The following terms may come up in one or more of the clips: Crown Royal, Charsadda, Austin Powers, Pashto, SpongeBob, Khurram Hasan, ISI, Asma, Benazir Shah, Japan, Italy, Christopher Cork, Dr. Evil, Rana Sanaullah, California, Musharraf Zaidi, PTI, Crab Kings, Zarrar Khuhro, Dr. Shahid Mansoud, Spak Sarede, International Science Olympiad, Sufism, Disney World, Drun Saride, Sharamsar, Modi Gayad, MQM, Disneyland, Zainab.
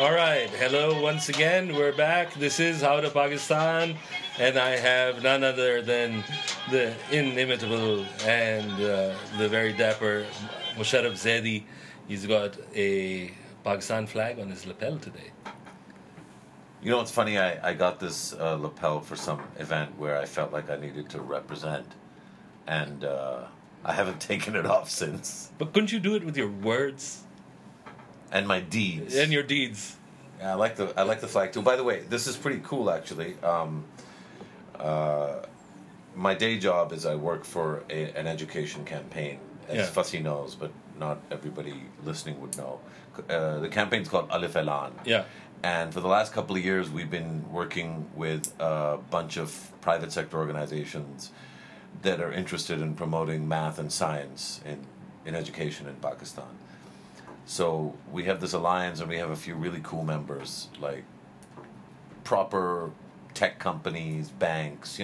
All right, hello once again. We're back. This is How to Pakistan, and I have none other than the inimitable and the very dapper Musharraf Zaidi. He's got a Pakistan flag on his lapel today. You know what's funny? I got this lapel for some event where I felt like I needed to represent, and I haven't taken it off since. But couldn't you do it with your words? And my deeds. And your deeds. Yeah, I like the flag too. By the way, this is pretty cool actually. My day job is I work for an education campaign, as Fussy knows, but not everybody listening would know. The campaign's called Alif Ailaan. Yeah. And for the last couple of years, we've been working with a bunch of private sector organizations that are interested in promoting math and science in education in Pakistan. So we have this alliance, and we have a few really cool members, like proper tech companies, banks,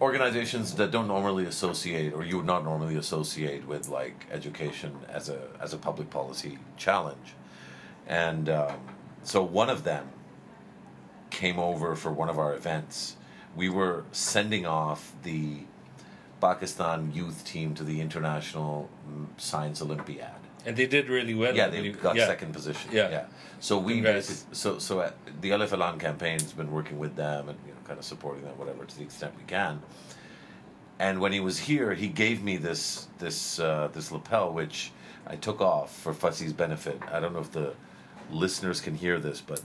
organizations that don't normally associate, or you would not normally associate with, like, education as a public policy challenge. And so one of them came over for one of our events. We were sending off the Pakistan youth team to the International Science Olympiad. And they did really well. Yeah, they got second position. Yeah. So so the Alif Ailaan campaign's been working with them and kind of supporting them, whatever, to the extent we can. And when he was here, he gave me this lapel, which I took off for Fussy's benefit. I don't know if the listeners can hear this, but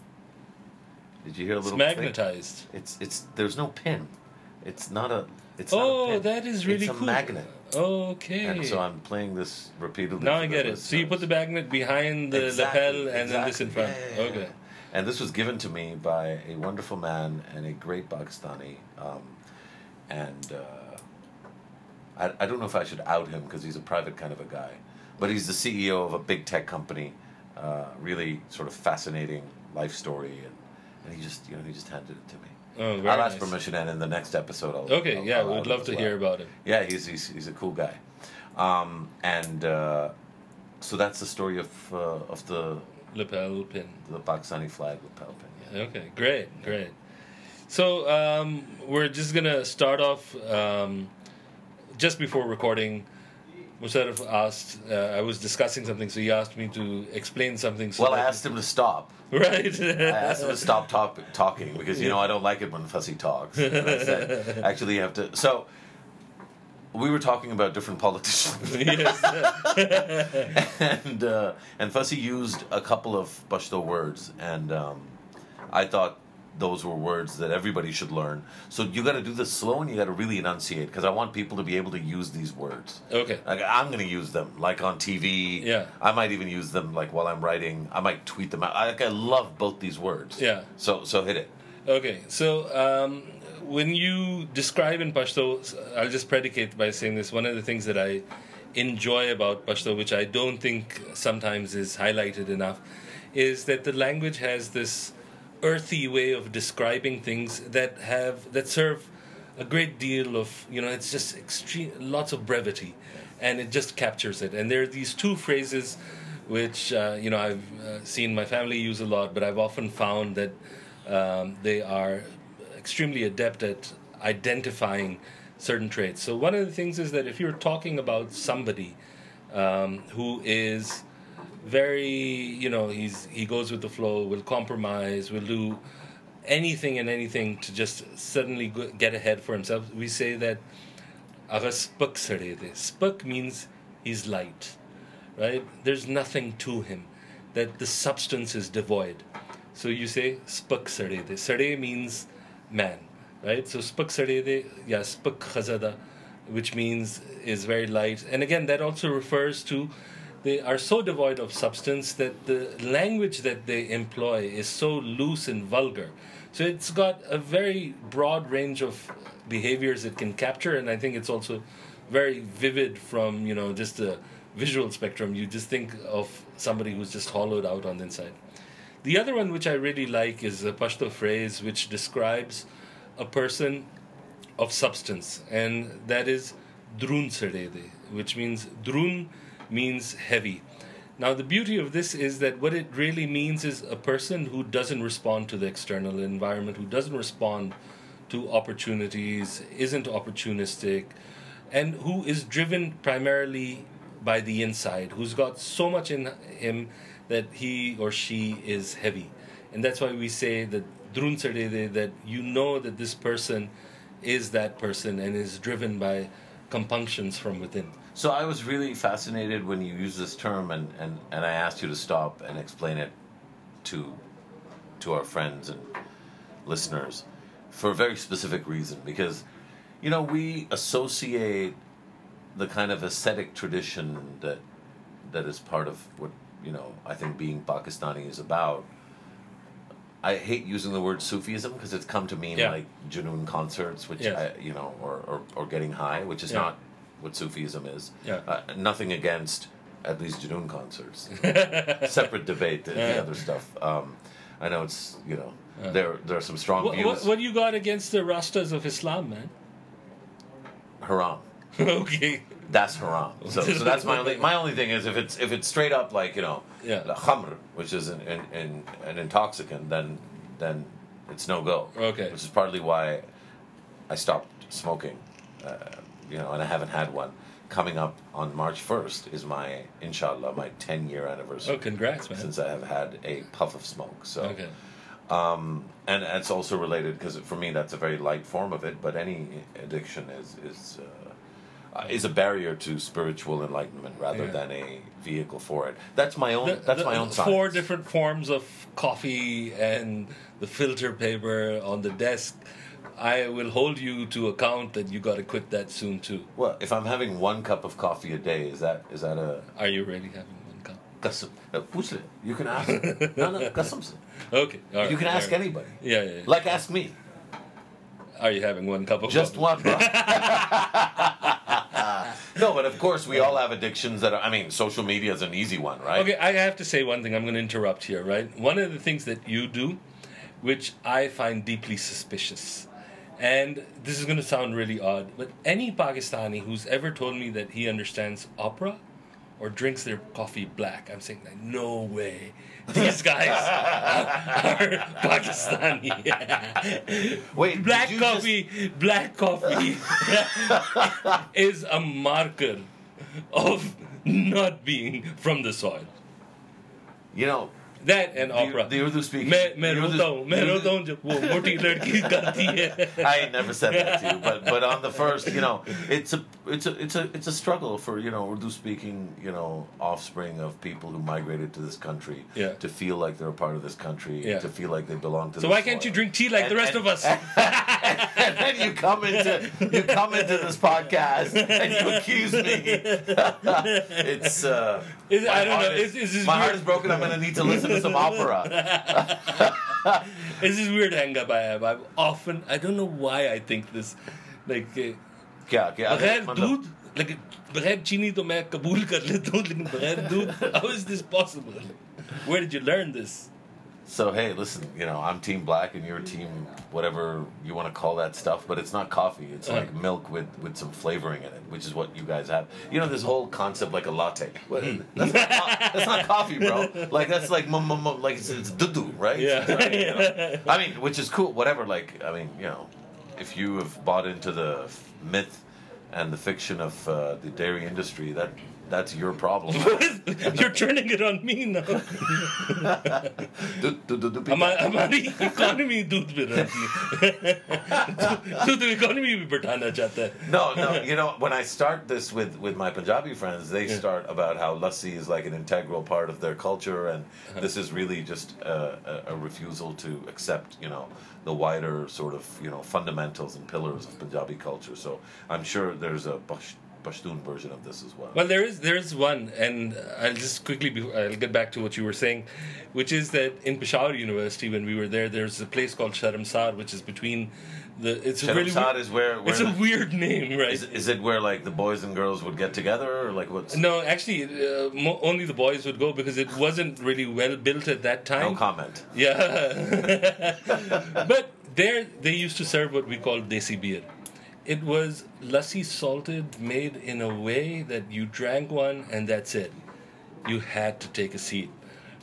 did you hear a little? It's magnetized. Thing? It's there's no pin. It's not a. It's not a pin. That is really cool. It's a magnet. Okay. And so I'm playing this repeatedly. Now I get it. So you put the magnet behind the lapel and then this in front. Yeah. Okay. And this was given to me by a wonderful man and a great Pakistani. I don't know if I should out him because he's a private kind of a guy. But he's the CEO of a big tech company. Really sort of fascinating life story. And he just, he just handed it to me. Oh, I'll ask permission, and in the next episode I'll we'd love to hear about it. Yeah, he's a cool guy. So that's the story of the lapel pin. The Pakistani flag lapel pin. Yeah. Okay, great. So we're just going to start off just before recording. Musharraf asked, I was discussing something, so he asked me to explain something. I asked him to stop. Right. I asked him to stop talking because, I don't like it when Fussy talks. And I said, actually, you have to... So, we were talking about different politicians. Yes. And Fussy used a couple of Pashto words, and I thought those were words that everybody should learn. So you got to do this slow and you got to really enunciate because I want people to be able to use these words. Okay. Like, I'm going to use them, like on TV. Yeah. I might even use them, like, while I'm writing. I might tweet them out. I love both these words. Yeah. So hit it. Okay. So when you describe in Pashto, I'll just predicate by saying this. One of the things that I enjoy about Pashto, which I don't think sometimes is highlighted enough, is that the language has this earthy way of describing things that serve a great deal of, it's just extreme, lots of brevity, and it just captures it. And there are these two phrases which, I've seen my family use a lot, but I've often found that they are extremely adept at identifying certain traits. So one of the things is that if you're talking about somebody who is very, he goes with the flow, will compromise, will do anything and anything to just suddenly get ahead for himself. We say that Spak means he's light, right? There's nothing to him, that the substance is devoid. So you say Spak Sarede. Sare means man, right? So Spak Sarede, Spak Khazada, which means is very light. And again, that also refers to they are so devoid of substance that the language that they employ is so loose and vulgar. So it's got a very broad range of behaviors it can capture, and I think it's also very vivid from, just the visual spectrum. You just think of somebody who's just hollowed out on the inside. The other one which I really like is a Pashto phrase which describes a person of substance, and that is drun sarede, which means drun means heavy. Now, the beauty of this is that what it really means is a person who doesn't respond to the external environment, who doesn't respond to opportunities, isn't opportunistic, and who is driven primarily by the inside, who's got so much in him that he or she is heavy. And that's why we say that that you know that this person is that person and is driven by compunctions from within. So I was really fascinated when you used this term, and I asked you to stop and explain it to our friends and listeners for a very specific reason. Because, you know, we associate the kind of ascetic tradition that is part of what, you know, I think being Pakistani is about. I hate using the word Sufism because it's come to mean like Junoon concerts, which or getting high, which is not what Sufism is. Yeah. Nothing against at least Junoon concerts. Separate debate and the other stuff. I know it's there are some strong views. What do you got against the Rastas of Islam, man? Haram. Okay. That's haram. So that's my only thing is if it's straight up like Khamr, which is an intoxicant, then it's no go. Okay. Which is partly why I stopped smoking, and I haven't had one. Coming up on March 1st is my, inshallah, my 10-year anniversary. Oh, congrats, man! Since I have had a puff of smoke. So. Okay. And it's also related because for me that's a very light form of it, but any addiction is a barrier to spiritual enlightenment rather than a vehicle for it. That's my own. That's my own science. Four different forms of coffee and the filter paper on the desk. I will hold you to account that you got to quit that soon too. Well, if I'm having one cup of coffee a day, is that a? Are you really having one cup? Qasam. You can ask. No, qasam se. Okay. Right, you can ask anybody. Yeah. Like ask me. Are you having one cup of coffee? Just one cup. No, but of course we all have addictions that are... I mean, social media is an easy one, right? Okay, I have to say one thing. I'm going to interrupt here, right? One of the things that you do, which I find deeply suspicious, and this is going to sound really odd, but any Pakistani who's ever told me that he understands opera or drinks their coffee black, I'm saying, like, no way. These guys are Pakistani. Yeah. Wait, black coffee is a marker of not being from the soil. You know that and opera. The Urdu speaking. I ain't never said that to you, but on the first, it's a struggle for Urdu speaking offspring of people who migrated to this country to feel like they're a part of this country, to feel like they belong to. So why can't you drink tea like the rest of us? And then you come into this podcast and you accuse me. My heart is broken. I'm gonna need to listen to some opera. This is weird hang up I have. I've often, I don't know why I think this, like, bagair doodh, like bagair chini to main kabool kar leta hoon, lekin bagair doodh, how is this possible? Where did you learn this? So hey, listen, I'm team black and you're team whatever you want to call that stuff, but it's not coffee. It's like milk with some flavoring in it, which is what you guys have. This whole concept like a latte. That's not coffee, bro. Like that's like like it's dudu, right? Yeah. I mean, which is cool. Whatever. Like if you have bought into the myth and the fiction of the dairy industry, that's your problem. You're turning it on me now. हमारी economy दूध पे रहती है. तो economy भी बढ़ाना चाहता है. No. When I start this with my Punjabi friends, they start about how lassi is like an integral part of their culture, and this is really just a refusal to accept, the wider sort of, fundamentals and pillars of Punjabi culture. So I'm sure there's a Pashtun version of this as well. Well, there is one, and I'll just quickly I'll get back to what you were saying, which is that in Peshawar University when we were there, there's a place called Sharamsar, which is between the. Sharamsar is where it's a weird name, right? Is it where like the boys and girls would get together, or like what's? No, actually, only the boys would go because it wasn't really well built at that time. No comment. Yeah, but there they used to serve what we call desi beer. It was lassi salted, made in a way that you drank one and that's it. you had to take a seat,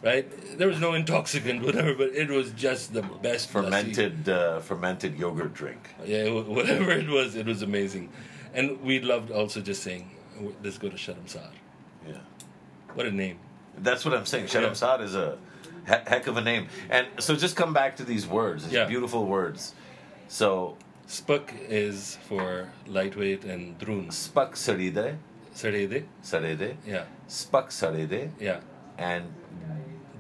right? There was no intoxicant, whatever, but it was just the best fermented yogurt drink. Yeah, whatever it was amazing, and we loved also just saying, "Let's go to Sharamsar." Yeah, what a name! That's what I'm saying. Sharamsar is a heck of a name, and so just come back to these words. These beautiful words. So. Spuk is for lightweight and droon. Spuk saride. Saride. Saride. Yeah. Spuk saride. Yeah. And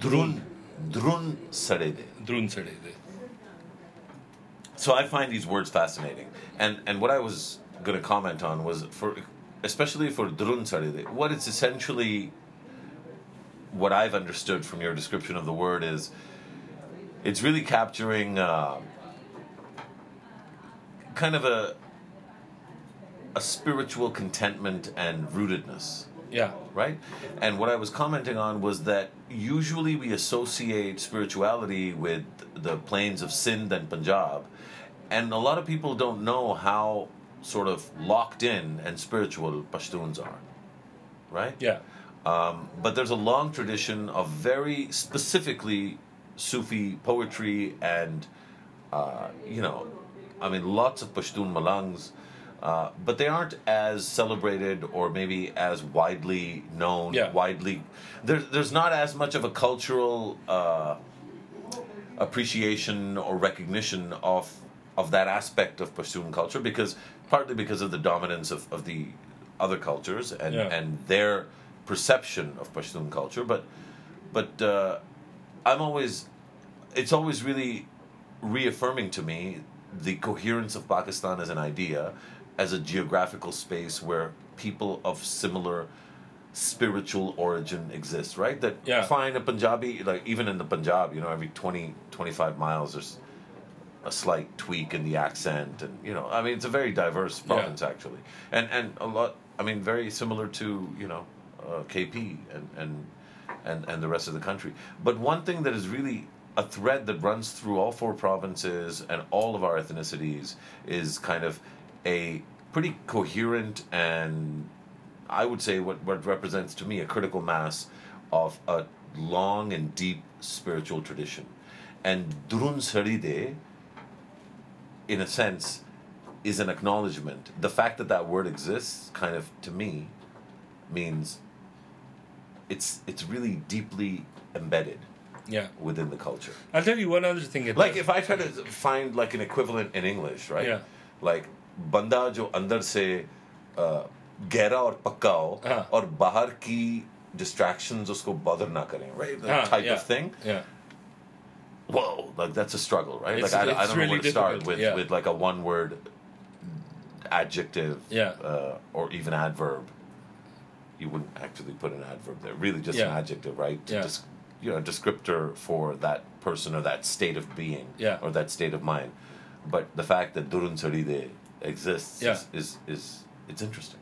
droon. Droon saride. Droon saride. So I find these words fascinating. And what I was going to comment on was, especially for droon saride, what it's essentially, what I've understood from your description of the word is, it's really capturing... kind of a spiritual contentment and rootedness. Yeah. Right? And what I was commenting on was that usually we associate spirituality with the plains of Sindh and Punjab, and a lot of people don't know how sort of locked in and spiritual Pashtuns are. Right? Yeah. But there's a long tradition of very specifically Sufi poetry and, lots of Pashtun Malangs, but they aren't as celebrated or maybe as widely known. Yeah. There's not as much of a cultural appreciation or recognition of that aspect of Pashtun culture, partly because of the dominance of the other cultures and their perception of Pashtun culture. But it's always really reaffirming to me the coherence of Pakistan as an idea, as a geographical space where people of similar spiritual origin exist, right? That find a Punjabi, like even in the Punjab, every 20, 25 miles there's a slight tweak in the accent, and it's a very diverse province actually, and a lot, very similar to KP and the rest of the country. But one thing that is really a thread that runs through all four provinces and all of our ethnicities is kind of a pretty coherent and, I would say, what represents to me a critical mass of a long and deep spiritual tradition. And Drun Saride, in a sense, is an acknowledgement. The fact that that word exists, kind of, to me, means it's really deeply embedded. Yeah, within the culture. I'll tell you one other thing. If I try to find an equivalent in English, right? Yeah. Banda jo andar se gehra aur pakka ho aur bahar ki distractions usko bother na kare, right? That type of thing. Yeah. Whoa, that's a struggle, right? I don't know where to start with a one-word adjective or even adverb. You wouldn't actually put an adverb there. Really, just an adjective, right? To just descriptor for that person or that state of being or that state of mind. But the fact that Durun Saride exists is it's interesting.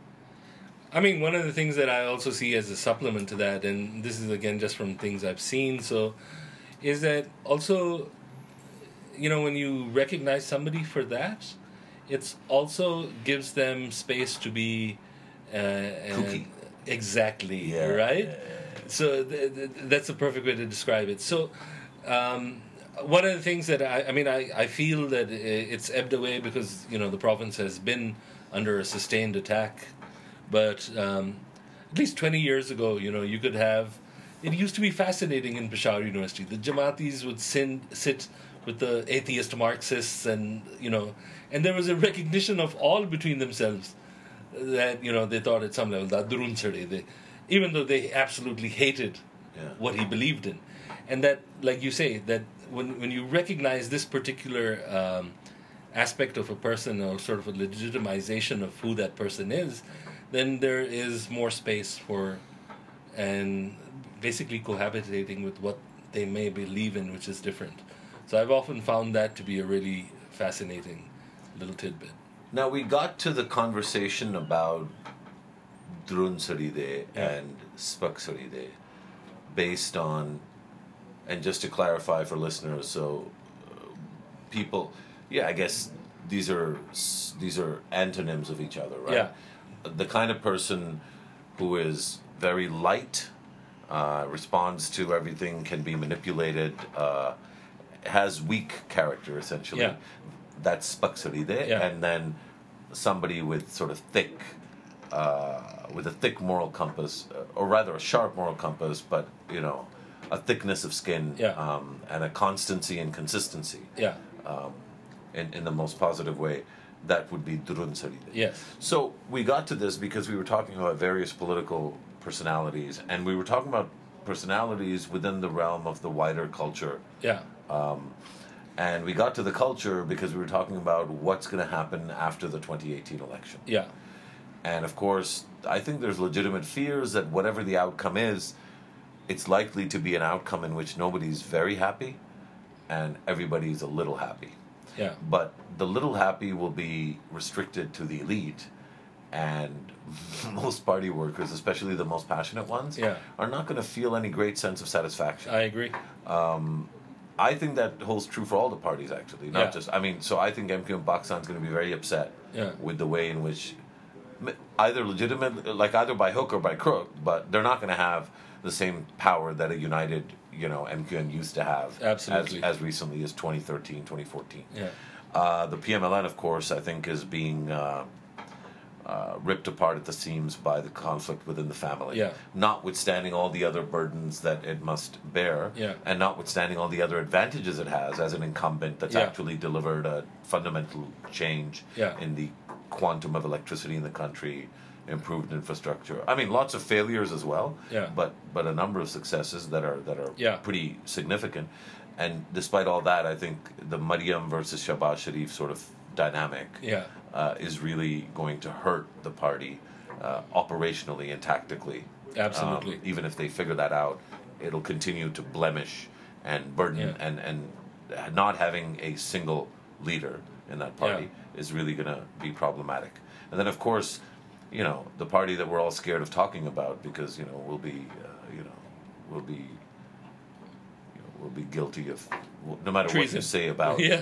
One of the things that I also see as a supplement to that, and this is again just from things I've seen, so is that also, when you recognize somebody for that, it's also gives them space to be kooky. Exactly, right? So that's the perfect way to describe it. So one of the things that I feel that it's ebbed away because, the province has been under a sustained attack. But at least 20 years ago, you could have... It used to be fascinating in Peshawar University. The Jamaatis would sit with the atheist Marxists and there was a recognition of all between themselves that, they thought at some level that Durun Saride, even though they absolutely hated what he believed in. And that, like you say, that when you recognize this particular aspect of a person or sort of a legitimization of who that person is, then there is more space for and basically cohabitating with what they may believe in, which is different. So I've often found that to be a really fascinating little tidbit. Now, we got to the conversation about Durun Saride and Spuk Saride based on, and just to clarify for listeners, so people, I guess these are antonyms of each other, right? Yeah. The kind of person who is very light, responds to everything, can be manipulated, has weak character, essentially. Yeah. That's Paksaride. Yeah. And then somebody with sort of thick, with a thick moral compass, or rather a sharp moral compass, but, you know, a thickness of skin, yeah. And a constancy and consistency, yeah. In the most positive way, that would be Durun Saride. Yes. So we got to this because we were talking about various political personalities, and we were talking about personalities within the realm of the wider culture. Yeah. And we got to the culture because we were talking about what's going to happen after the 2018 election. Yeah. And, of course, I think there's legitimate fears that whatever the outcome is, it's likely to be an outcome in which nobody's very happy and everybody's a little happy. Yeah. But the little happy will be restricted to the elite, and most party workers, especially the most passionate ones, yeah. are not going to feel any great sense of satisfaction. I agree. I think that holds true for all the parties, actually. Not yeah. just. I mean, so I think MQM Pakistan's going to be very upset yeah. with the way in which, either legitimate, like either by hook or by crook, but they're not going to have the same power that a united, you know, MQM used to have. Absolutely. As recently as 2013, 2014. Yeah. The PMLN, of course, I think is being ripped apart at the seams by the conflict within the family. Yeah. Notwithstanding all the other burdens that it must bear, yeah. and notwithstanding all the other advantages it has as an incumbent that's yeah. actually delivered a fundamental change yeah. in the quantum of electricity in the country, improved infrastructure. I mean, lots of failures as well, yeah. but a number of successes that are yeah. pretty significant. And despite all that, I think the Maryam versus Shahbaz Sharif sort of dynamic yeah. Is really going to hurt the party operationally and tactically. Absolutely. Even if they figure that out, it'll continue to blemish and burden, yeah. and not having a single leader in that party yeah. is really going to be problematic. And then, of course, you know, the party that we're all scared of talking about, because, you know, we'll be guilty of, no matter treason. What you say about yeah.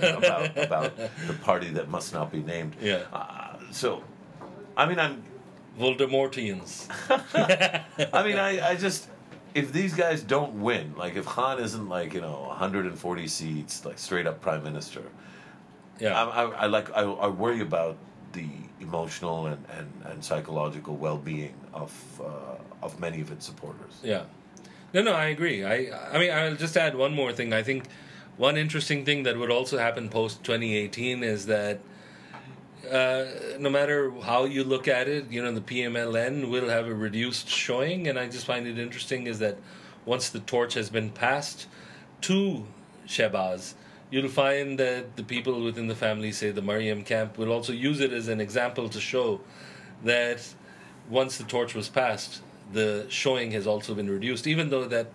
about the party that must not be named. Yeah. So, I mean, I'm Voldemortians. I mean, I just, if these guys don't win, like if Khan isn't, like, you know, 140 seats, like straight up prime minister. Yeah. I worry about the emotional and psychological well-being of many of its supporters. Yeah. No, I agree. I mean, I'll just add one more thing. I think one interesting thing that would also happen post-2018 is that no matter how you look at it, you know, the PMLN will have a reduced showing, and I just find it interesting is that once the torch has been passed to Shahbaz, you'll find that the people within the family, say the Maryam camp, will also use it as an example to show that once the torch was passed, the showing has also been reduced, even though that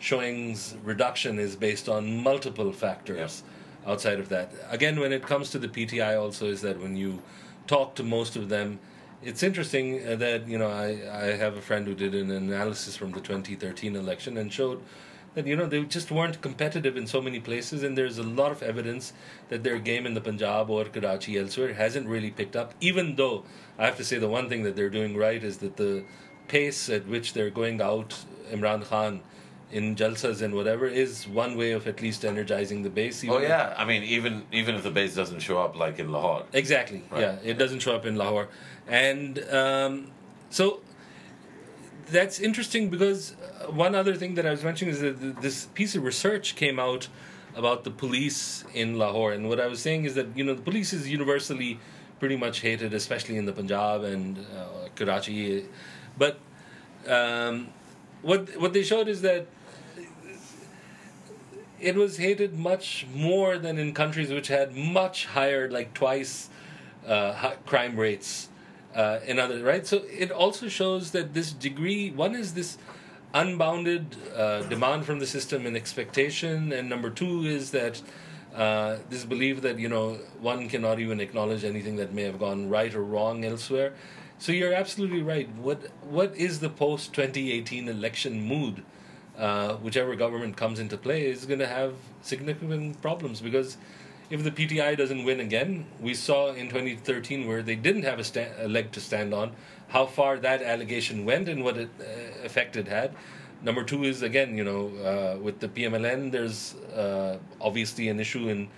showing's reduction is based on multiple factors yeah. outside of that. Again, when it comes to the PTI also, is that when you talk to most of them, it's interesting that, you know, I have a friend who did an analysis from the 2013 election and showed that, you know, they just weren't competitive in so many places, and there's a lot of evidence that their game in the Punjab or Karachi elsewhere hasn't really picked up, even though I have to say the one thing that they're doing right is that the pace at which they're going out, Imran Khan, in jalsas and whatever, is one way of at least energizing the base. Oh yeah, I mean, even if the base doesn't show up, like in Lahore. Exactly, right. Yeah, it doesn't show up in Lahore. And so that's interesting, because one other thing that I was mentioning is that this piece of research came out about the police in Lahore, and what I was saying is that, you know, the police is universally pretty much hated, especially in the Punjab and Karachi. But what they showed is that it was hated much more than in countries which had much higher, like twice, crime rates. In other, right? So it also shows that this degree, one is this unbounded demand from the system and expectation, and number two is that this belief that, you know, one cannot even acknowledge anything that may have gone right or wrong elsewhere. So you're absolutely right. What is the post-2018 election mood, whichever government comes into play, is going to have significant problems, because if the PTI doesn't win again, we saw in 2013, where they didn't have a leg to stand on, how far that allegation went and what effect it had. Number two is, again, with the PMLN, there's obviously an issue in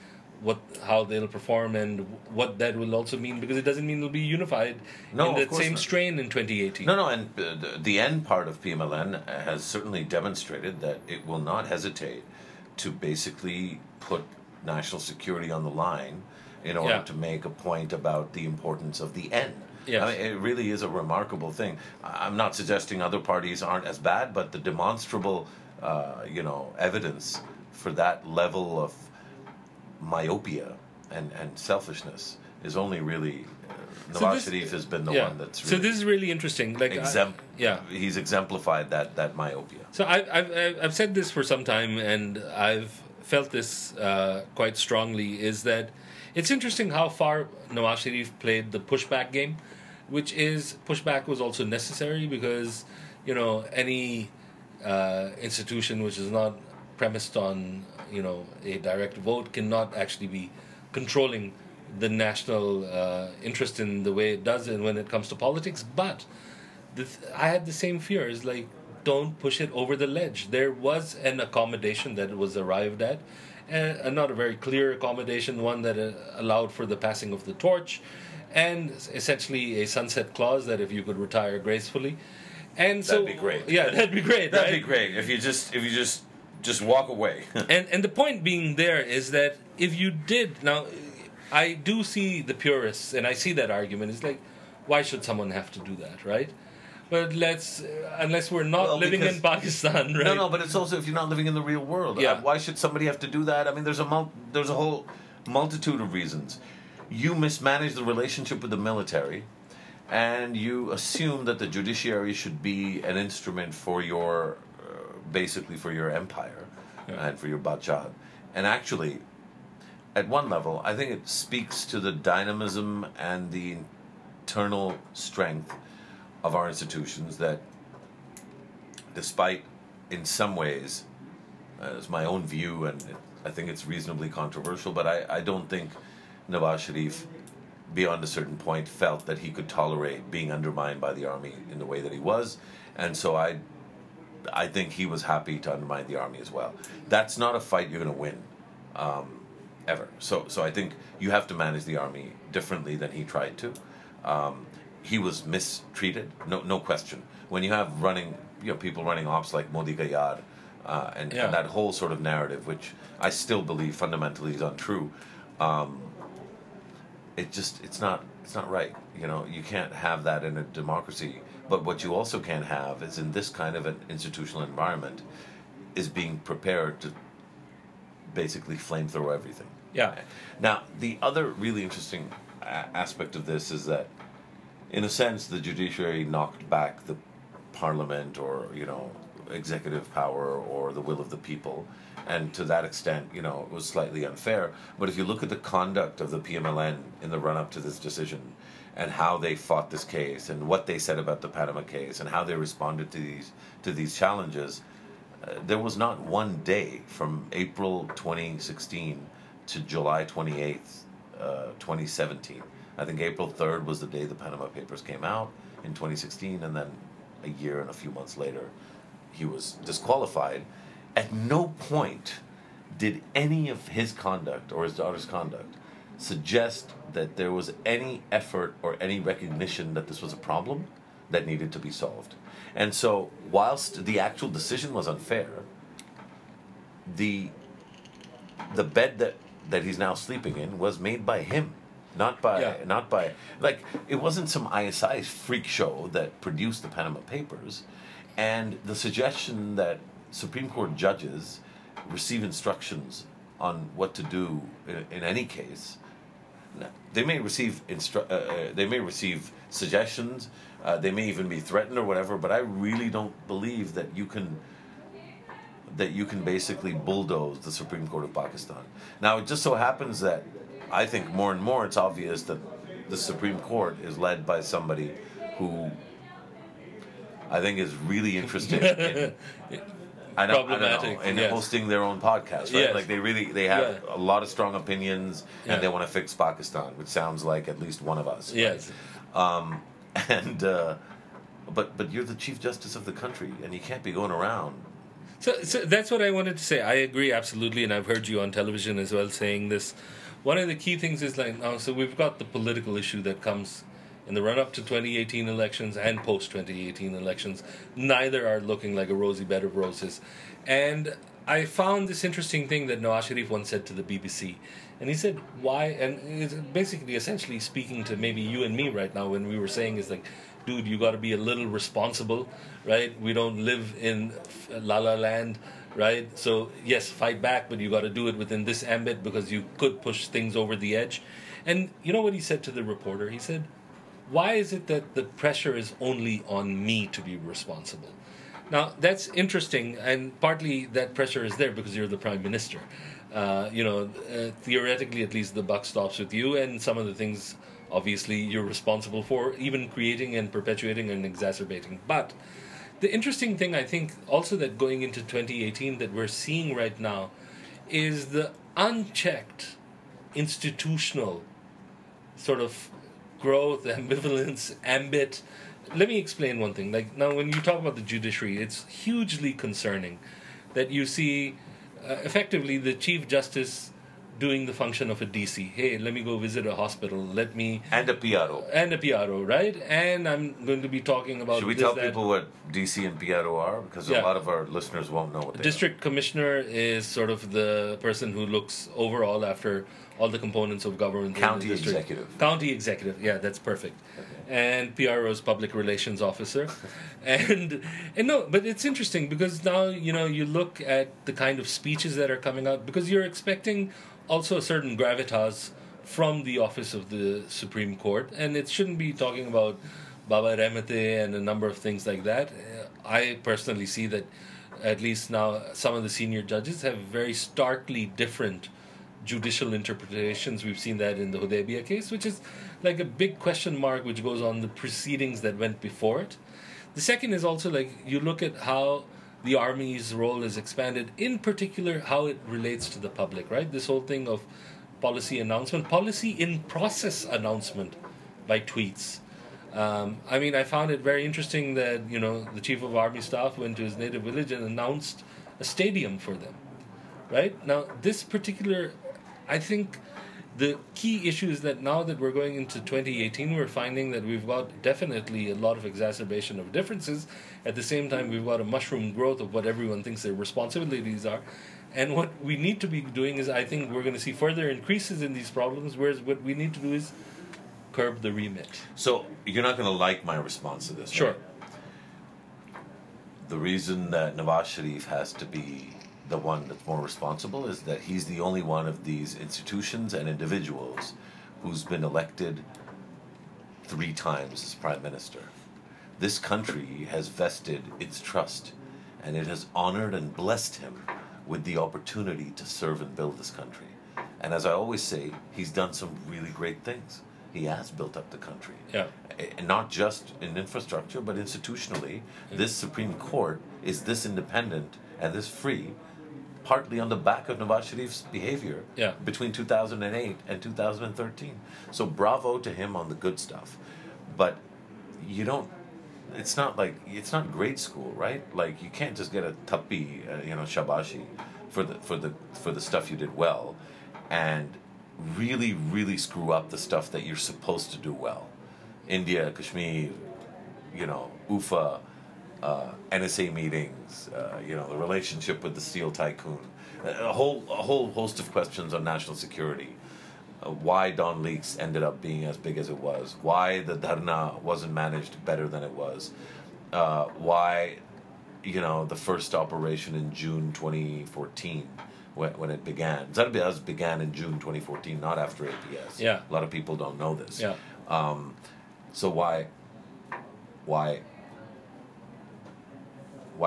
how they'll perform and what that will also mean, because it doesn't mean they'll be unified in the same strain in 2018. And the end part of PMLN has certainly demonstrated that it will not hesitate to basically put national security on the line in order to make a point about the importance of the end. Yes. I mean, it really is a remarkable thing. I'm not suggesting other parties aren't as bad, but the demonstrable, evidence for that level of myopia and selfishness is only really Nawaz Sharif has been the one that's really. So this is really interesting. He's exemplified that myopia. So I've said this for some time, and I've felt this quite strongly, is that it's interesting how far Nawaz Sharif played the pushback game, which is pushback was also necessary because any institution which is not premised on a direct vote cannot actually be controlling the national interest in the way it does and when it comes to politics. But I had the same fears, don't push it over the ledge. There was an accommodation that was arrived at, and not a very clear accommodation, one that allowed for the passing of the torch, and essentially a sunset clause that if you could retire gracefully, and so that'd be great. Yeah, that'd be great. That'd be great if you just walk away. and the point being there is that if you did, now I do see the purists and I see that argument. It's why should someone have to do that, right? But unless we're not living in Pakistan, right? No, but it's also if you're not living in the real world. Yeah. Why should somebody have to do that? I mean, there's a whole multitude of reasons. You mismanage the relationship with the military, and you assume that the judiciary should be an instrument for your basically for your empire and for your badshah. And actually, at one level, I think it speaks to the dynamism and the internal strength of our institutions that, despite in some ways, it's my own view, and I think it's reasonably controversial, but I don't think Nawaz Sharif, beyond a certain point, felt that he could tolerate being undermined by the army in the way that he was. And so I think he was happy to undermine the army as well. That's not a fight you're going to win, ever. So I think you have to manage the army differently than he tried to. He was mistreated, no question. When you have people running ops like Modi Gayad, and that whole sort of narrative, which I still believe fundamentally is untrue, it's not right. You can't have that in a democracy. But what you also can't have is, in this kind of an institutional environment, is being prepared to basically flamethrow everything. Yeah. Now, the other really interesting aspect of this is that, in a sense, the judiciary knocked back the parliament or, executive power or the will of the people. And to that extent, it was slightly unfair. But if you look at the conduct of the PMLN in the run-up to this decision, and how they fought this case, and what they said about the Panama case, and how they responded to these challenges, there was not one day from April 2016 to July 28th, 2017. I think April 3rd was the day the Panama Papers came out in 2016, and then a year and a few months later, he was disqualified. At no point did any of his conduct or his daughter's conduct suggest that there was any effort or any recognition that this was a problem that needed to be solved. And so, whilst the actual decision was unfair, the bed that he's now sleeping in was made by him, not by it wasn't some ISI freak show that produced the Panama Papers. And the suggestion that Supreme Court judges receive instructions on what to do in any case. They may receive suggestions, they may even be threatened or whatever, but I really don't believe that you can basically bulldoze the Supreme Court of Pakistan. Now, it just so happens that I think more and more it's obvious that the Supreme Court is led by somebody who I think is really interested in problematic and hosting their own podcast, right? Yes. They have a lot of strong opinions, and they want to fix Pakistan, which sounds like at least one of us. Yes, right? But you're the Chief Justice of the country, and you can't be going around. So that's what I wanted to say. I agree absolutely, and I've heard you on television as well saying this. One of the key things is like, now, so we've got the political issue that comes in the run-up to 2018 elections and post-2018 elections. Neither are looking like a rosy bed of roses. And I found this interesting thing that Nawaz Sharif once said to the BBC. And he said, why, and it's basically essentially speaking to maybe you and me right now when we were saying is like, dude, you got to be a little responsible, right? We don't live in la la land, right? So yes, fight back, but you got to do it within this ambit because you could push things over the edge. And you know what he said to the reporter? He said, why is it that the pressure is only on me to be responsible? Now, that's interesting, and partly that pressure is there because you're the Prime Minister. Theoretically, at least, the buck stops with you, and some of the things, obviously, you're responsible for, even creating and perpetuating and exacerbating. But the interesting thing, I think, also that going into 2018 that we're seeing right now is the unchecked institutional sort of growth, ambivalence, ambit. Let me explain one thing. Like, now, when you talk about the judiciary, it's hugely concerning that you see effectively the Chief Justice doing the function of a DC. Hey, let me go visit a hospital. Let me... And a PRO. And a PRO, right? And I'm going to be talking about... Should we tell people what DC and PRO are? Because a lot of our listeners won't know what they are. District Commissioner is sort of the person who looks overall after all the components of government. County Executive. County Executive. Yeah, that's perfect. Okay. And PRO is Public Relations Officer. and no, but it's interesting because now, you know, you look at the kind of speeches that are coming out because you're expecting also a certain gravitas from the office of the Supreme Court, and it shouldn't be talking about Baba Rahmate and a number of things like that. I personally see that at least now some of the senior judges have very starkly different judicial interpretations. We've seen that in the Hudaybiyah case, which is like a big question mark which goes on the proceedings that went before it. The second is also like you look at how the army's role is expanded, in particular how it relates to the public, right? This whole thing of policy announcement, policy in process announcement by tweets. I mean, I found it very interesting that, you know, the Chief of Army Staff went to his native village and announced a stadium for them, right? Now, this particular, I think the key issue is that now that we're going into 2018, we're finding that we've got definitely a lot of exacerbation of differences. At the same time, we've got a mushroom growth of what everyone thinks their responsibilities are. And what we need to be doing is, I think we're going to see further increases in these problems, whereas what we need to do is curb the remit. So you're not going to like my response to this, right? Sure. The reason that Nawaz Sharif has to be the one that's more responsible is that he's the only one of these institutions and individuals who's been elected 3 times as Prime Minister. This country has vested its trust, and it has honored and blessed him with the opportunity to serve and build this country. And as I always say, he's done some really great things. He has built up the country. Yeah. And not just in infrastructure, but institutionally. This Supreme Court is this independent and this free, partly on the back of Nawaz Sharif's behavior between 2008 and 2013. So bravo to him on the good stuff. But you don't, it's not like, it's not grade school, right? Like you can't just get a tapi, shabashi for the stuff you did well and really, really screw up the stuff that you're supposed to do well. India, Kashmir, Ufa, NSA meetings, the relationship with the steel tycoon, a whole host of questions on national security, why Don Leaks ended up being as big as it was, why the Dharna wasn't managed better than it was, why, the first operation in June 2014 when it began. Zarrar began in June 2014, not after APS. Yeah. A lot of people don't know this. Yeah. So why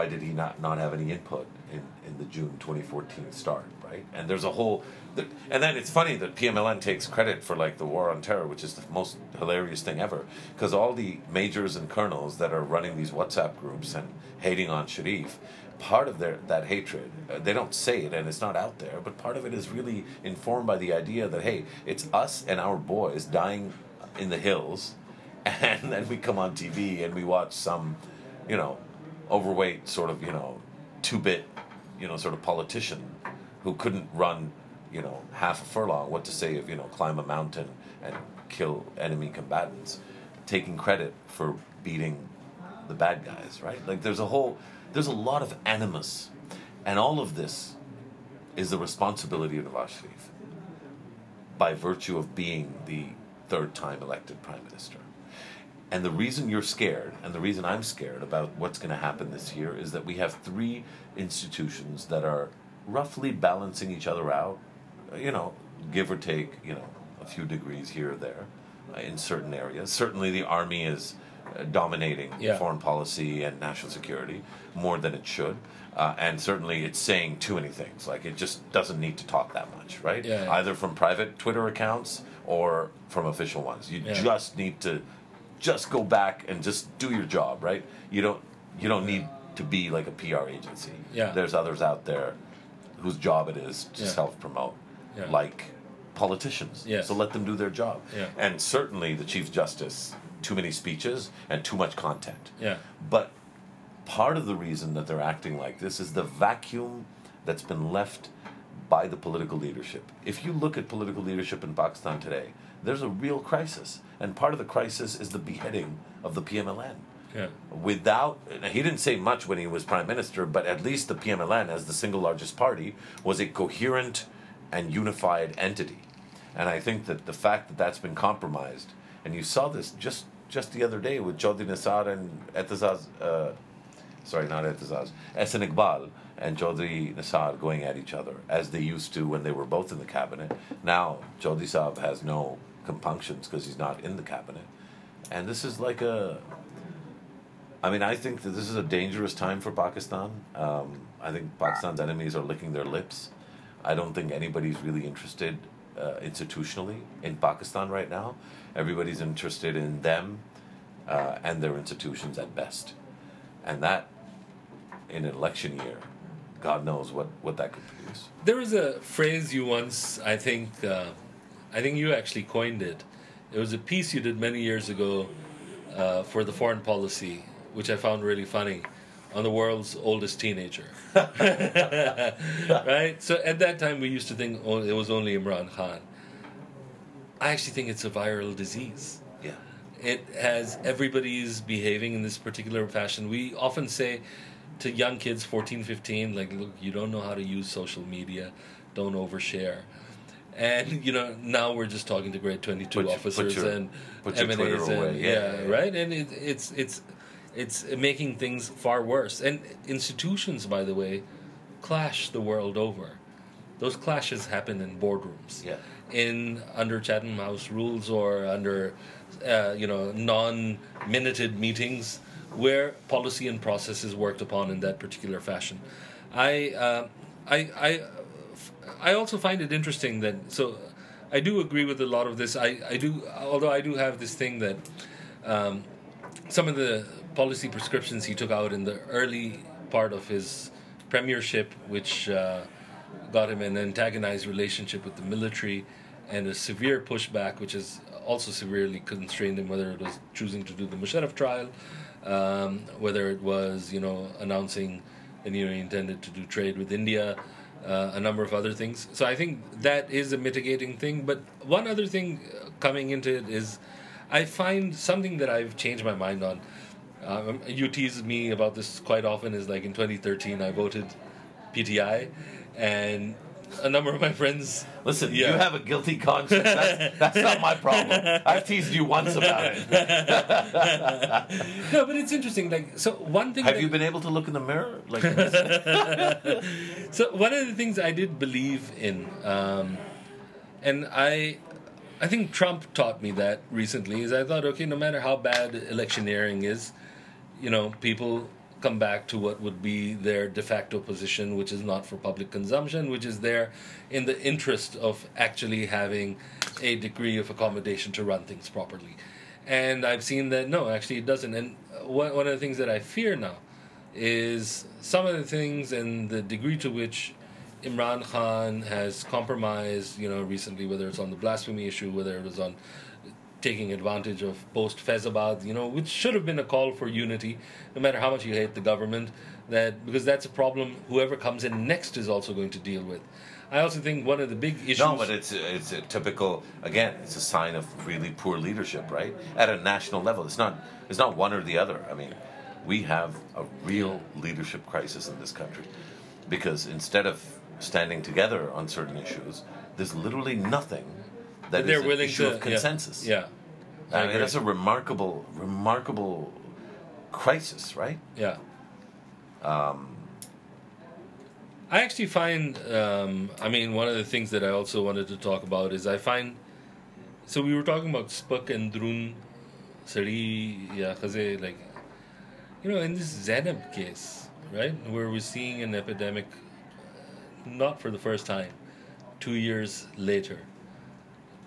did he not have any input in the June 2014 start, right? And there's a whole... And then it's funny that PMLN takes credit for, the war on terror, which is the most hilarious thing ever, because all the majors and colonels that are running these WhatsApp groups and hating on Sharif, part of that hatred, they don't say it and it's not out there, but part of it is really informed by the idea that, hey, it's us and our boys dying in the hills, and then we come on TV and we watch some, you know, overweight sort of, you know, two-bit, you know, sort of politician who couldn't run, you know, half a furlong, what to say of, you know, climb a mountain and kill enemy combatants, taking credit for beating the bad guys, right? Like there's a lot of animus, and all of this is the responsibility of Nawaz Sharif by virtue of being the third time elected prime minister. And the reason you're scared, and the reason I'm scared about what's going to happen this year, is that we have three institutions that are roughly balancing each other out, you know, give or take, you know, a few degrees here or there in certain areas. Certainly the army is dominating foreign policy and national security more than it should, and certainly it's saying too many things. Like, it just doesn't need to talk that much, right? Yeah, yeah. Either from private Twitter accounts or from official ones. You just need to just go back and just do your job, right? You don't need to be like a PR agency. Yeah. There's others out there whose job it is to self-promote, like politicians. Yes. So let them do their job. Yeah. And certainly the Chief Justice, too many speeches and too much content. Yeah. But part of the reason that they're acting like this is the vacuum that's been left by the political leadership. If you look at political leadership in Pakistan today, there's a real crisis. And part of the crisis is the beheading of the PMLN. Yeah. Without, he didn't say much when he was prime minister, but at least the PMLN, as the single largest party, was a coherent and unified entity. And I think that the fact that that's been compromised, and you saw this just the other day with Chaudhry Nisar and Ehsan Iqbal and Chaudhry Nisar going at each other, as they used to when they were both in the cabinet. Now, Chaudhry Saab has no compunctions because he's not in the cabinet. And this is like I think that this is a dangerous time for Pakistan. I think Pakistan's enemies are licking their lips. I don't think anybody's really interested institutionally in Pakistan right now. Everybody's interested in them and their institutions at best. And that, in an election year, God knows what that could produce. There was a phrase you once, I think you actually coined it. It was a piece you did many years ago for the foreign policy, which I found really funny, on the world's oldest teenager. Right? So at that time we used to think it was only Imran Khan. I actually think it's a viral disease. Yeah. It has, everybody's behaving in this particular fashion. We often say to young kids, 14, 15, like, look, you don't know how to use social media, don't overshare. And, you know, now we're just talking to grade 22 officers and M&As. Right? And it's making things far worse. And institutions, by the way, clash the world over. Those clashes happen in boardrooms, under Chatham House rules or under, non-minuted meetings where policy and process is worked upon in that particular fashion. I also find it interesting that, so I do agree with a lot of this. I do have this thing that some of the policy prescriptions he took out in the early part of his premiership, which got him an antagonized relationship with the military and a severe pushback, which has also severely constrained him, whether it was choosing to do the Musharraf trial, whether it was, announcing that he intended to do trade with India, a number of other things. So I think that is a mitigating thing. But one other thing coming into it is, I find something that I've changed my mind on. You tease me about this quite often, is like in 2013 I voted PTI, and a number of my friends... Listen, you have a guilty conscience. That's not my problem. I've teased you once about it. No, but it's interesting. Like, so one thing... Have you been able to look in the mirror? Like, so one of the things I did believe in, and I think Trump taught me that recently, is I thought, okay, no matter how bad electioneering is, people come back to what would be their de facto position, which is not for public consumption, which is there in the interest of actually having a degree of accommodation to run things properly. And I've seen that, no, actually it doesn't. And one of the things that I fear now is some of the things and the degree to which Imran Khan has compromised, recently, whether it's on the blasphemy issue, whether it was on taking advantage of post-Faizabad, you know, which should have been a call for unity, no matter how much you hate the government, that because that's a problem whoever comes in next is also going to deal with. I also think one of the big issues... No, but it's a typical, again, it's a sign of really poor leadership, right? At a national level. It's not one or the other. I mean, we have a real leadership crisis in this country because instead of standing together on certain issues, there's literally nothing that is an issue of consensus. Yeah. I mean, that's a remarkable, remarkable crisis, right? Yeah. I actually find, I mean, one of the things that I also wanted to talk about is I find, so we were talking about Spak and Drun, Sari, Ya Khaze, like, you know, in this Zainab case, right, where we're seeing an epidemic, not for the first time, 2 years later,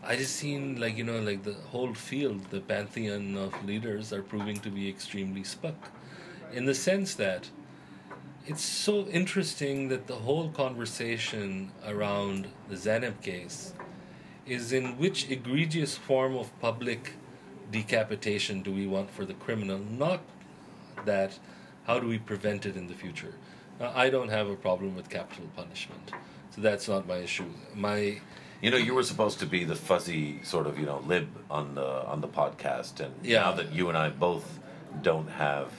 I just seen, like, you know, like the whole field, the pantheon of leaders are proving to be extremely Spak, in the sense that it's so interesting that the whole conversation around the Zainab case is in which egregious form of public decapitation do we want for the criminal, not that how do we prevent it in the future. Now, I don't have a problem with capital punishment, so that's not my issue. My, you know, you were supposed to be the fuzzy sort of, you know, lib on the podcast, and now that you and I both don't have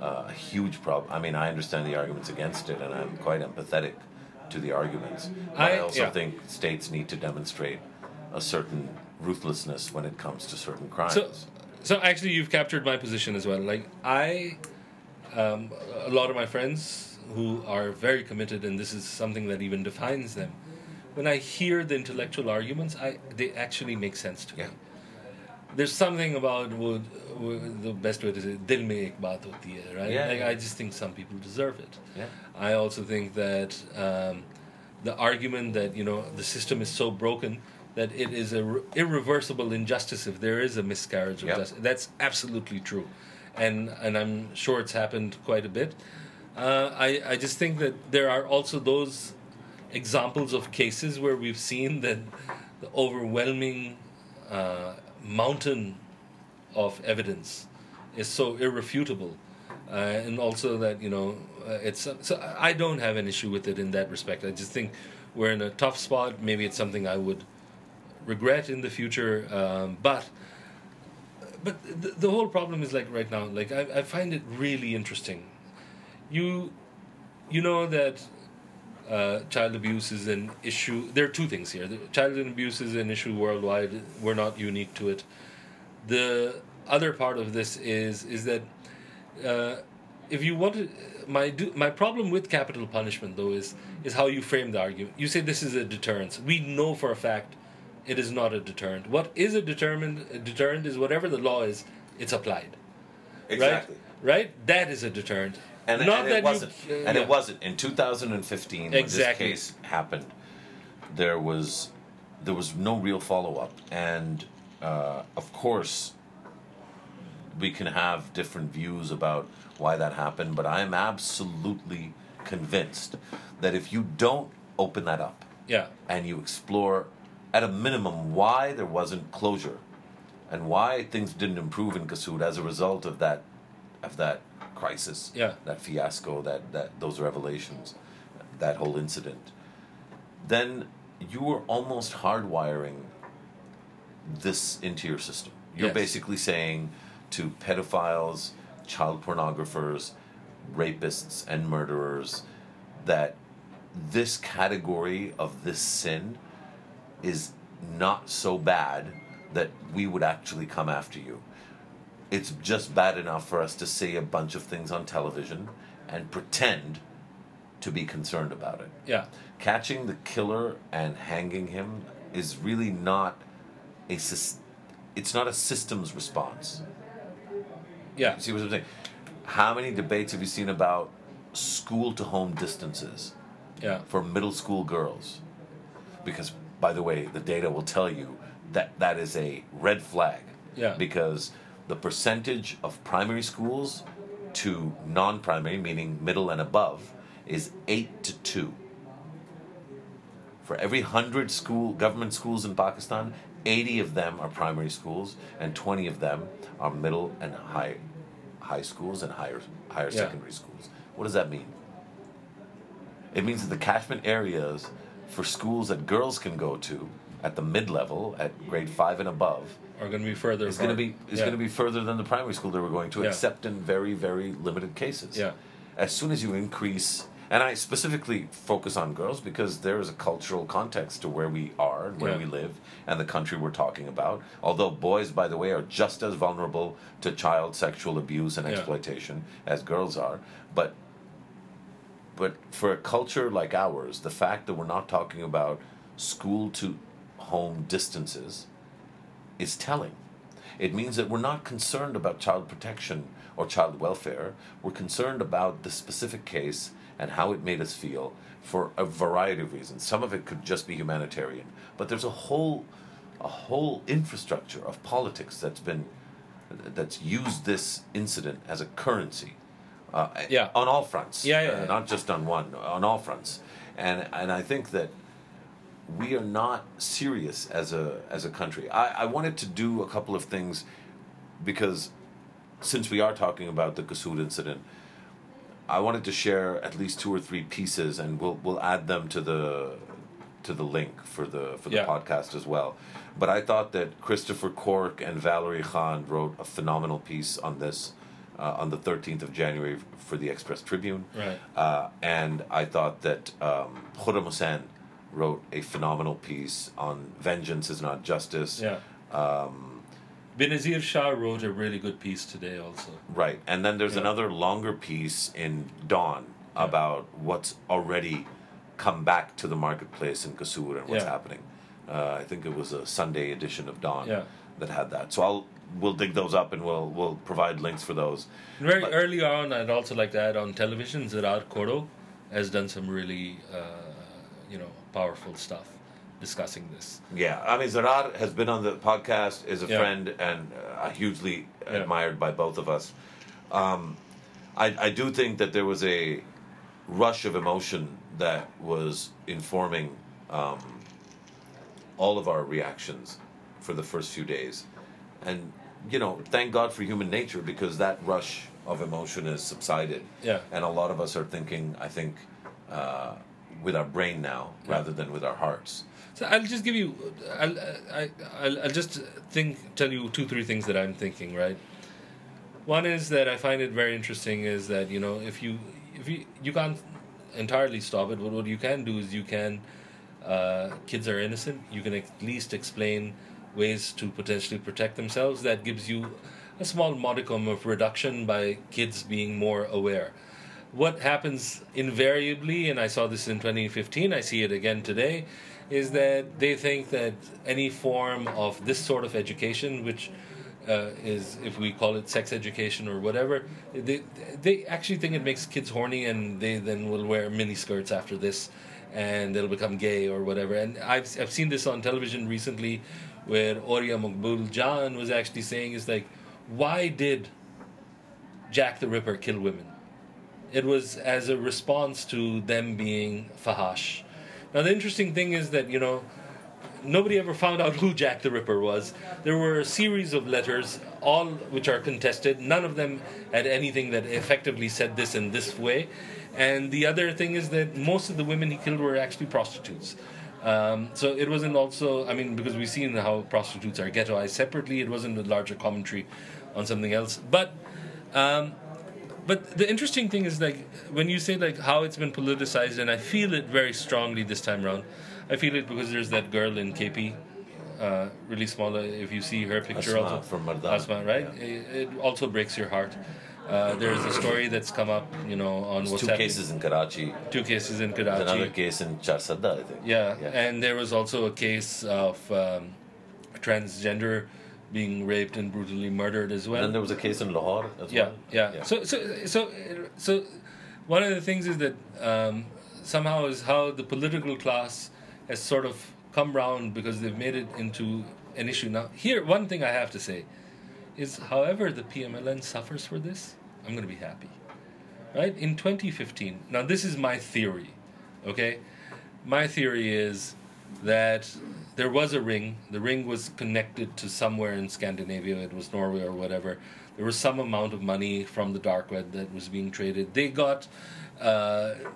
a huge problem. I mean, I understand the arguments against it, and I'm quite empathetic to the arguments. But I also think states need to demonstrate a certain ruthlessness when it comes to certain crimes. So actually, you've captured my position as well. Like, a lot of my friends who are very committed, and this is something that even defines them, when I hear the intellectual arguments, they actually make sense to me. There's something about the best way to say "dil mein ek baat hoti hai," right? Yeah, like, I just think some people deserve it. Yeah. I also think that the argument that, you know, the system is so broken that it is a irreversible injustice if there is a miscarriage of justice. That's absolutely true, and I'm sure it's happened quite a bit. I just think that there are also those examples of cases where we've seen that the overwhelming mountain of evidence is so irrefutable, and also that, you know, it's so I don't have an issue with it in that respect. I just think we're in a tough spot. Maybe it's something I would regret in the future, but the whole problem is, like, right now, like, I find it really interesting. You know that child abuse is an issue. There are two things here. Child abuse is an issue worldwide. We're not unique to it. The other part of this is that if you want to, my problem with capital punishment, though, is how you frame the argument. You say this is a deterrent. We know for a fact it is not a deterrent. What is a deterrent is whatever the law is, it's applied. Exactly. Right? That is a deterrent. And it wasn't. It wasn't. In 2015, when this case happened, there was no real follow-up. And, of course, we can have different views about why that happened, but I am absolutely convinced that if you don't open that up and you explore, at a minimum, why there wasn't closure and why things didn't improve in Kasur as a result of that crisis, that fiasco, that those revelations, that whole incident, then you were almost hardwiring this into your system. You're basically saying to pedophiles, child pornographers, rapists, and murderers that this category of this sin is not so bad that we would actually come after you. It's just bad enough for us to say a bunch of things on television and pretend to be concerned about it. Yeah. Catching the killer and hanging him is really not a systems response. Yeah. You see what I'm saying? How many debates have you seen about school-to-home distances for middle school girls? Because, by the way, the data will tell you that is a red flag. Yeah. Because the percentage of primary schools to non-primary, meaning middle and above, is 8-2. For every 100 government schools in Pakistan, 80 of them are primary schools, and 20 of them are middle and high schools and higher secondary schools. What does that mean? It means that the catchment areas for schools that girls can go to at the mid-level, at grade 5 and above, are going to be further. It's going to be further than the primary school they were going to, except in very, very limited cases. Yeah. As soon as you increase, and I specifically focus on girls because there is a cultural context to where we are and where we live and the country we're talking about. Although boys, by the way, are just as vulnerable to child sexual abuse and exploitation as girls are, but for a culture like ours, the fact that we're not talking about school to home distances is telling. It means that we're not concerned about child protection or child welfare. We're concerned about the specific case and how it made us feel for a variety of reasons. Some of it could just be humanitarian, but there's a whole infrastructure of politics that's used this incident as a currency on all fronts. Not just on one, on all fronts. And I think that we are not serious as a country. I wanted to do a couple of things because since we are talking about the Qasood incident, I wanted to share at least 2 or 3 pieces, and we'll add them to the link for the podcast as well. But I thought that Christopher Cork and Valerie Khan wrote a phenomenal piece on this on the 13th of January for the Express Tribune. Right. And I thought that Khurram Hasan wrote a phenomenal piece on vengeance is not justice. Yeah. Benazir Shah wrote a really good piece today also. Right. And then there's another longer piece in Dawn about what's already come back to the marketplace in Qasood and what's happening. I think it was a Sunday edition of Dawn that had that. So we'll dig those up and we'll provide links for those. But early on, I'd also like to add on television, Zarrar Khuhro has done some really powerful stuff discussing this. Yeah, I mean, Zarrar has been on the podcast, is a friend, and hugely admired by both of us. I do think that there was a rush of emotion that was informing all of our reactions for the first few days. And, thank God for human nature, because that rush of emotion has subsided. Yeah. And a lot of us are thinking, I think, with our brain now rather than with our hearts. So I'll just give you, I'll just tell you 2-3 things that I'm thinking. Right. One is that I find it very interesting is that if you can't entirely stop it, but what you can do is you can kids are innocent. You can at least explain ways to potentially protect themselves. That gives you a small modicum of reduction by kids being more aware. What happens invariably, and I saw this in 2015, I see it again today, is that they think that any form of this sort of education, which is, if we call it sex education or whatever, they actually think it makes kids horny, and they then will wear miniskirts after this, and they'll become gay or whatever. And I've seen this on television recently, where Oria Maqbool Jaan was actually saying, is like, why did Jack the Ripper kill women? It was as a response to them being fahash. Now, the interesting thing is that, nobody ever found out who Jack the Ripper was. There were a series of letters, all which are contested. None of them had anything that effectively said this in this way. And the other thing is that most of the women he killed were actually prostitutes. So it wasn't also, because we've seen how prostitutes are ghettoized separately, it wasn't a larger commentary on something else. But the interesting thing is, when you say, how it's been politicized, and I feel it very strongly this time around. I feel it because there's that girl in KP, really small, if you see her picture. Asma also. From Mardan. Asma, right? Yeah. It also breaks your heart. There's a story that's come up, on WhatsApp. Two cases in Karachi. There's another case in Charsadda, I think. Yeah, and there was also a case of transgender being raped and brutally murdered as well. And then there was a case in Lahore as well. Yeah. So one of the things is that somehow is how the political class has sort of come round because they've made it into an issue. Now, here, one thing I have to say is, however the PMLN suffers for this, I'm going to be happy. Right? In 2015, now this is my theory, okay? My theory is that there was a ring. The ring was connected to somewhere in Scandinavia. It was Norway or whatever. There was some amount of money from the dark web that was being traded. They got, they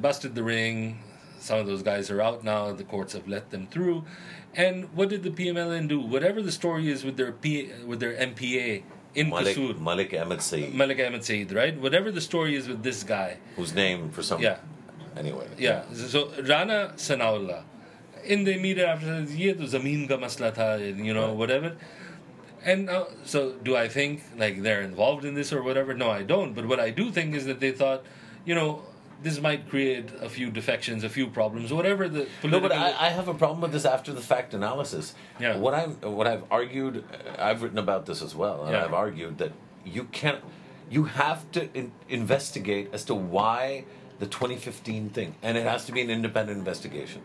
busted the ring. Some of those guys are out now. The courts have let them through. And what did the PMLN do? Whatever the story is with their MPA in Qusur, Malik Ahmed Saeed, right? Whatever the story is with this guy, whose name for some, anyway, So Rana Sanaullah, in the media after this, ye to zameen ka masla tha, whatever. And so, do I think like they're involved in this or whatever? No, I don't. But what I do think is that they thought, this might create a few defections, a few problems, whatever the political... No, but I have a problem with this after the fact analysis. Yeah. What I've argued, I've written about this as well, and I've argued that you have to investigate as to why the 2015 thing, and it has to be an independent investigation.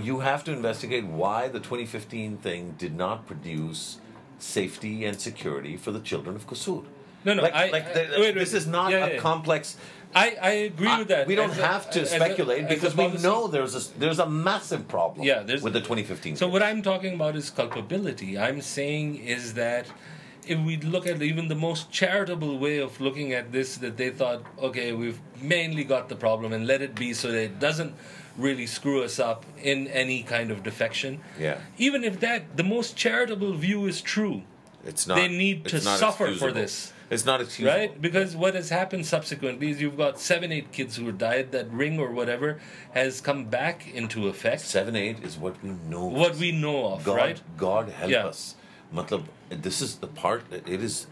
You have to investigate why the 2015 thing did not produce safety and security for the children of Qusur. No, this is not a complex... I agree with that. We don't have to speculate because we know there's a massive problem with the 2015. So what I'm talking about is culpability. I'm saying is that if we look at even the most charitable way of looking at this, that they thought, okay, we've mainly got the problem and let it be so that it doesn't really screw us up in any kind of defection. Yeah. Even if the most charitable view is true, it's not. They need to suffer for this. It's not excusable. Right? Because what has happened subsequently is you've got 7-8 kids who died. That ring or whatever has come back into effect. 7-8 is what we know. What we know of, God, right? God help us. Matlab, this is the part that it is...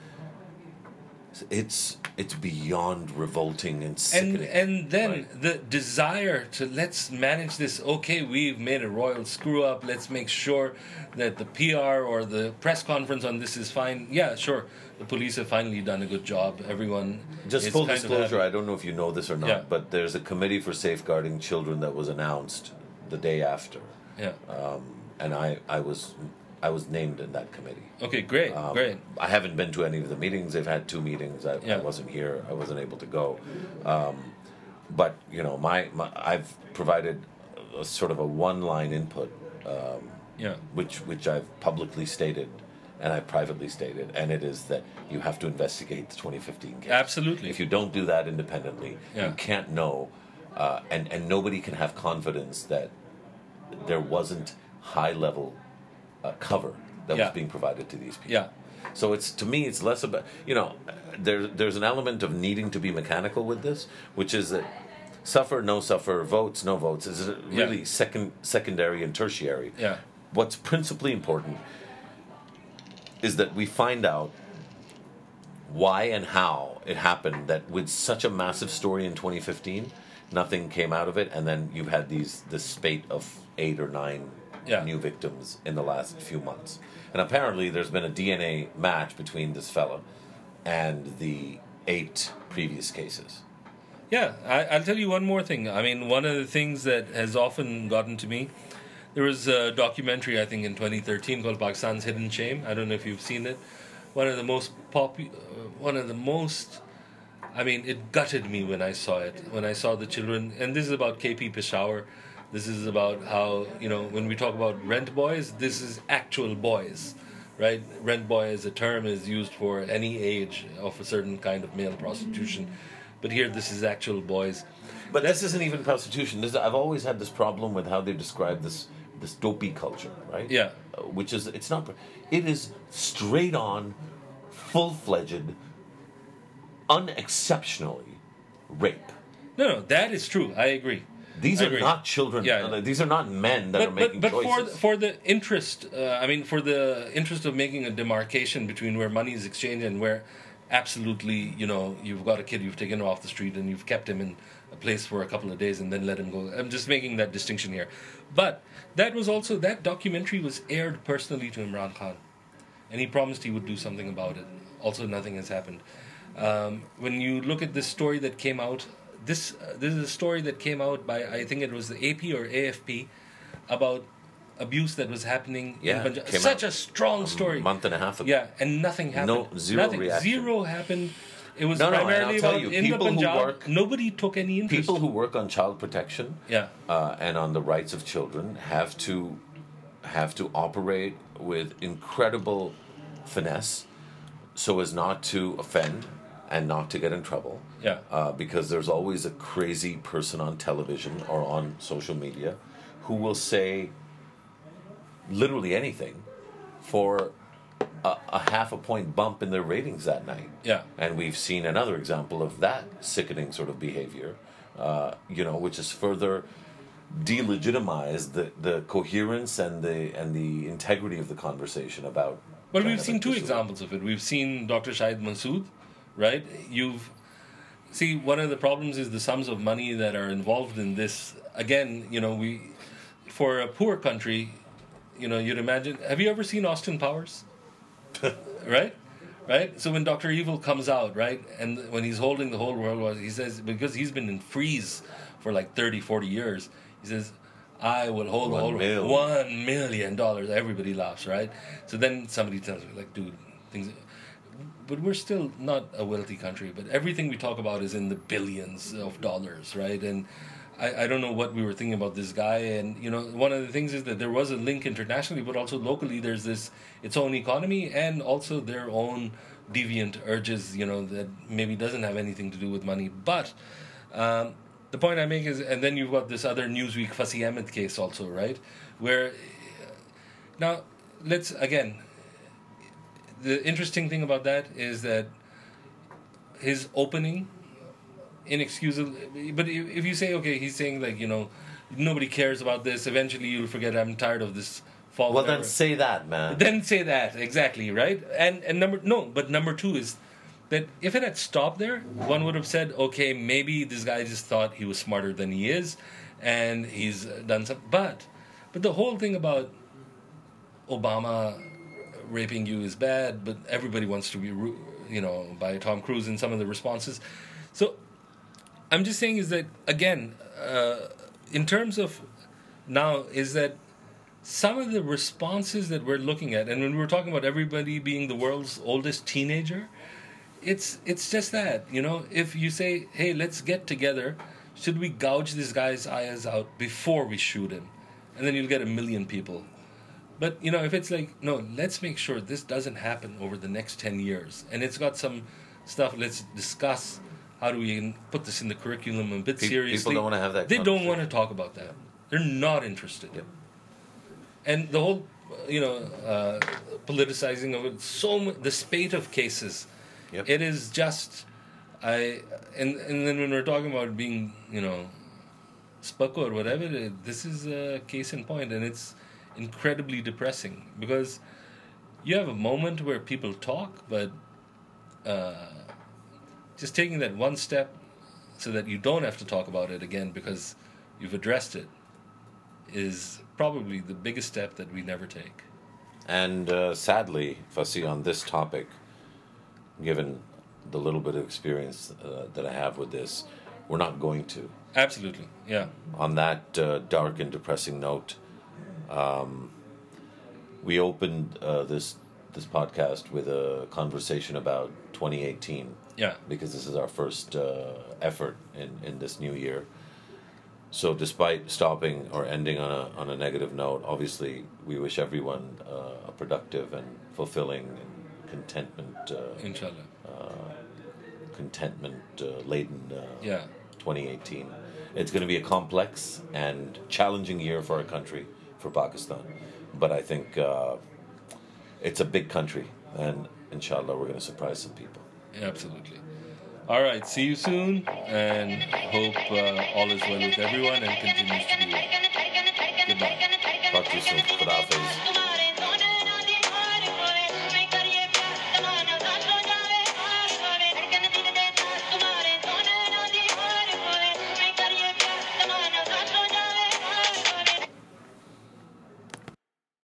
It's beyond revolting and sickening. And then the desire to let's manage this. Okay, we've made a royal screw up. Let's make sure that the PR or the press conference on this is fine. Yeah, sure. The police have finally done a good job. Everyone. Just full disclosure. I don't know if you know this or not, but there's a committee for safeguarding children that was announced the day after. Yeah. And I was named in that committee. Okay, great, great. I haven't been to any of the meetings. They've had 2 meetings. I wasn't here. I wasn't able to go. But, I've provided a sort of a one-line input, which I've publicly stated and I've privately stated, and it is that you have to investigate the 2015 case. Absolutely. If you don't do that independently, you can't know, and nobody can have confidence that there wasn't high-level cover that was being provided to these people. Yeah. So to me it's less about there's an element of needing to be mechanical with this, which is that suffer, no suffer, votes, no votes is really secondary and tertiary. Yeah. What's principally important is that we find out why and how it happened that with such a massive story in 2015, nothing came out of it, and then you've had this spate of 8 or 9. Yeah. New victims in the last few months. And apparently there's been a DNA match between this fella and the 8 previous cases. Yeah, I'll tell you one more thing. I mean, one of the things that has often gotten to me, there was a documentary, I think, in 2013 called Pakistan's Hidden Shame. I don't know if you've seen it. It gutted me when I saw it, when I saw the children. And this is about KP Peshawar. This is about how, when we talk about rent boys, this is actual boys, right? Rent boy as a term is used for any age of a certain kind of male prostitution. But here, this is actual boys. But this isn't even prostitution. I've always had this problem with how they describe this dopey culture, right? Yeah. Which is, it's not... It is straight-on, full-fledged, unexceptionally rape. No, that is true. I agree. These are not children. Yeah. These are not men that are making choices. But for the interest of making a demarcation between where money is exchanged and where absolutely, you've got a kid, you've taken him off the street and you've kept him in a place for a couple of days and then let him go. I'm just making that distinction here. But that documentary was aired personally to Imran Khan. And he promised he would do something about it. Also, nothing has happened. When you look at this story that came out, This is a story that came out by, I think it was the AP or AFP, about abuse that was happening in Punjab. Such a strong story. A month and a half ago. Yeah, and nothing happened. No, zero reaction. Zero happened. It was primarily about in the Punjab. Nobody took any interest. People who work on child protection and on the rights of children have to operate with incredible finesse so as not to offend and not to get in trouble. Yeah. Because there's always a crazy person on television or on social media who will say literally anything for a half a point bump in their ratings that night. Yeah. And we've seen another example of that sickening sort of behavior, which has further delegitimized the coherence and the integrity of the conversation about... Well, we've seen two examples of it. We've seen Dr. Shahid Mansoud, right? See, one of the problems is the sums of money that are involved in this. Again, for a poor country, you'd imagine... Have you ever seen Austin Powers? Right? So when Dr. Evil comes out, right, and when he's holding the whole world, he says, because he's been in freeze for like 30, 40 years, he says, I will hold the whole world. $1 million. Everybody laughs, right? So then somebody tells me, like, dude, things... But we're still not a wealthy country, but everything we talk about is in the billions of dollars, right? And I don't know what we were thinking about this guy. And, one of the things is that there was a link internationally, but also locally there's its own economy and also their own deviant urges, that maybe doesn't have anything to do with money. But the point I make is, and then you've got this other Newsweek Fasi Ahmed case also, right? Where, now, the interesting thing about that is that his opening... inexcusable, but if you say, okay, he's saying nobody cares about this, eventually you'll forget, I'm tired of this fall. Well, then say that, man. Then say that, exactly, right? And number two is that if it had stopped there, one would have said, okay, maybe this guy just thought he was smarter than he is, and he's done something. But the whole thing about Obama raping you is bad, but everybody wants to be, by Tom Cruise in some of the responses. So I'm just saying is that, again, in terms of now, is that some of the responses that we're looking at, and when we're talking about everybody being the world's oldest teenager, it's just that, if you say, hey, let's get together, should we gouge this guy's eyes out before we shoot him? And then you'll get 1 million people. But, if it's like, no, let's make sure this doesn't happen over the next 10 years. And it's got some stuff, let's discuss. How do we put this in the curriculum a bit seriously? People don't want to have that. They don't want to talk about that. They're not interested. Yep. And the whole, politicizing of it. The spate of cases. Yep. It is just, and then when we're talking about being, spako or whatever, this is a case in point, and it's incredibly depressing because you have a moment where people talk, but. Just taking that one step so that you don't have to talk about it again because you've addressed it is probably the biggest step that we never take. And sadly, Fasi, on this topic, given the little bit of experience that I have with this, we're not going to. Absolutely, yeah. On that dark and depressing note, we opened this podcast with a conversation about 2018. Yeah. Because this is our first effort in this new year. So despite stopping or ending on a negative note, obviously we wish everyone a productive and fulfilling and contentment... Inshallah. Contentment-laden 2018. It's going to be a complex and challenging year for our country, for Pakistan. But I think it's a big country. And inshallah, we're going to surprise some people. Absolutely. All right, see you soon, and hope all is well with everyone and continues to be well. Goodbye. Talk to you soon. Good afternoon.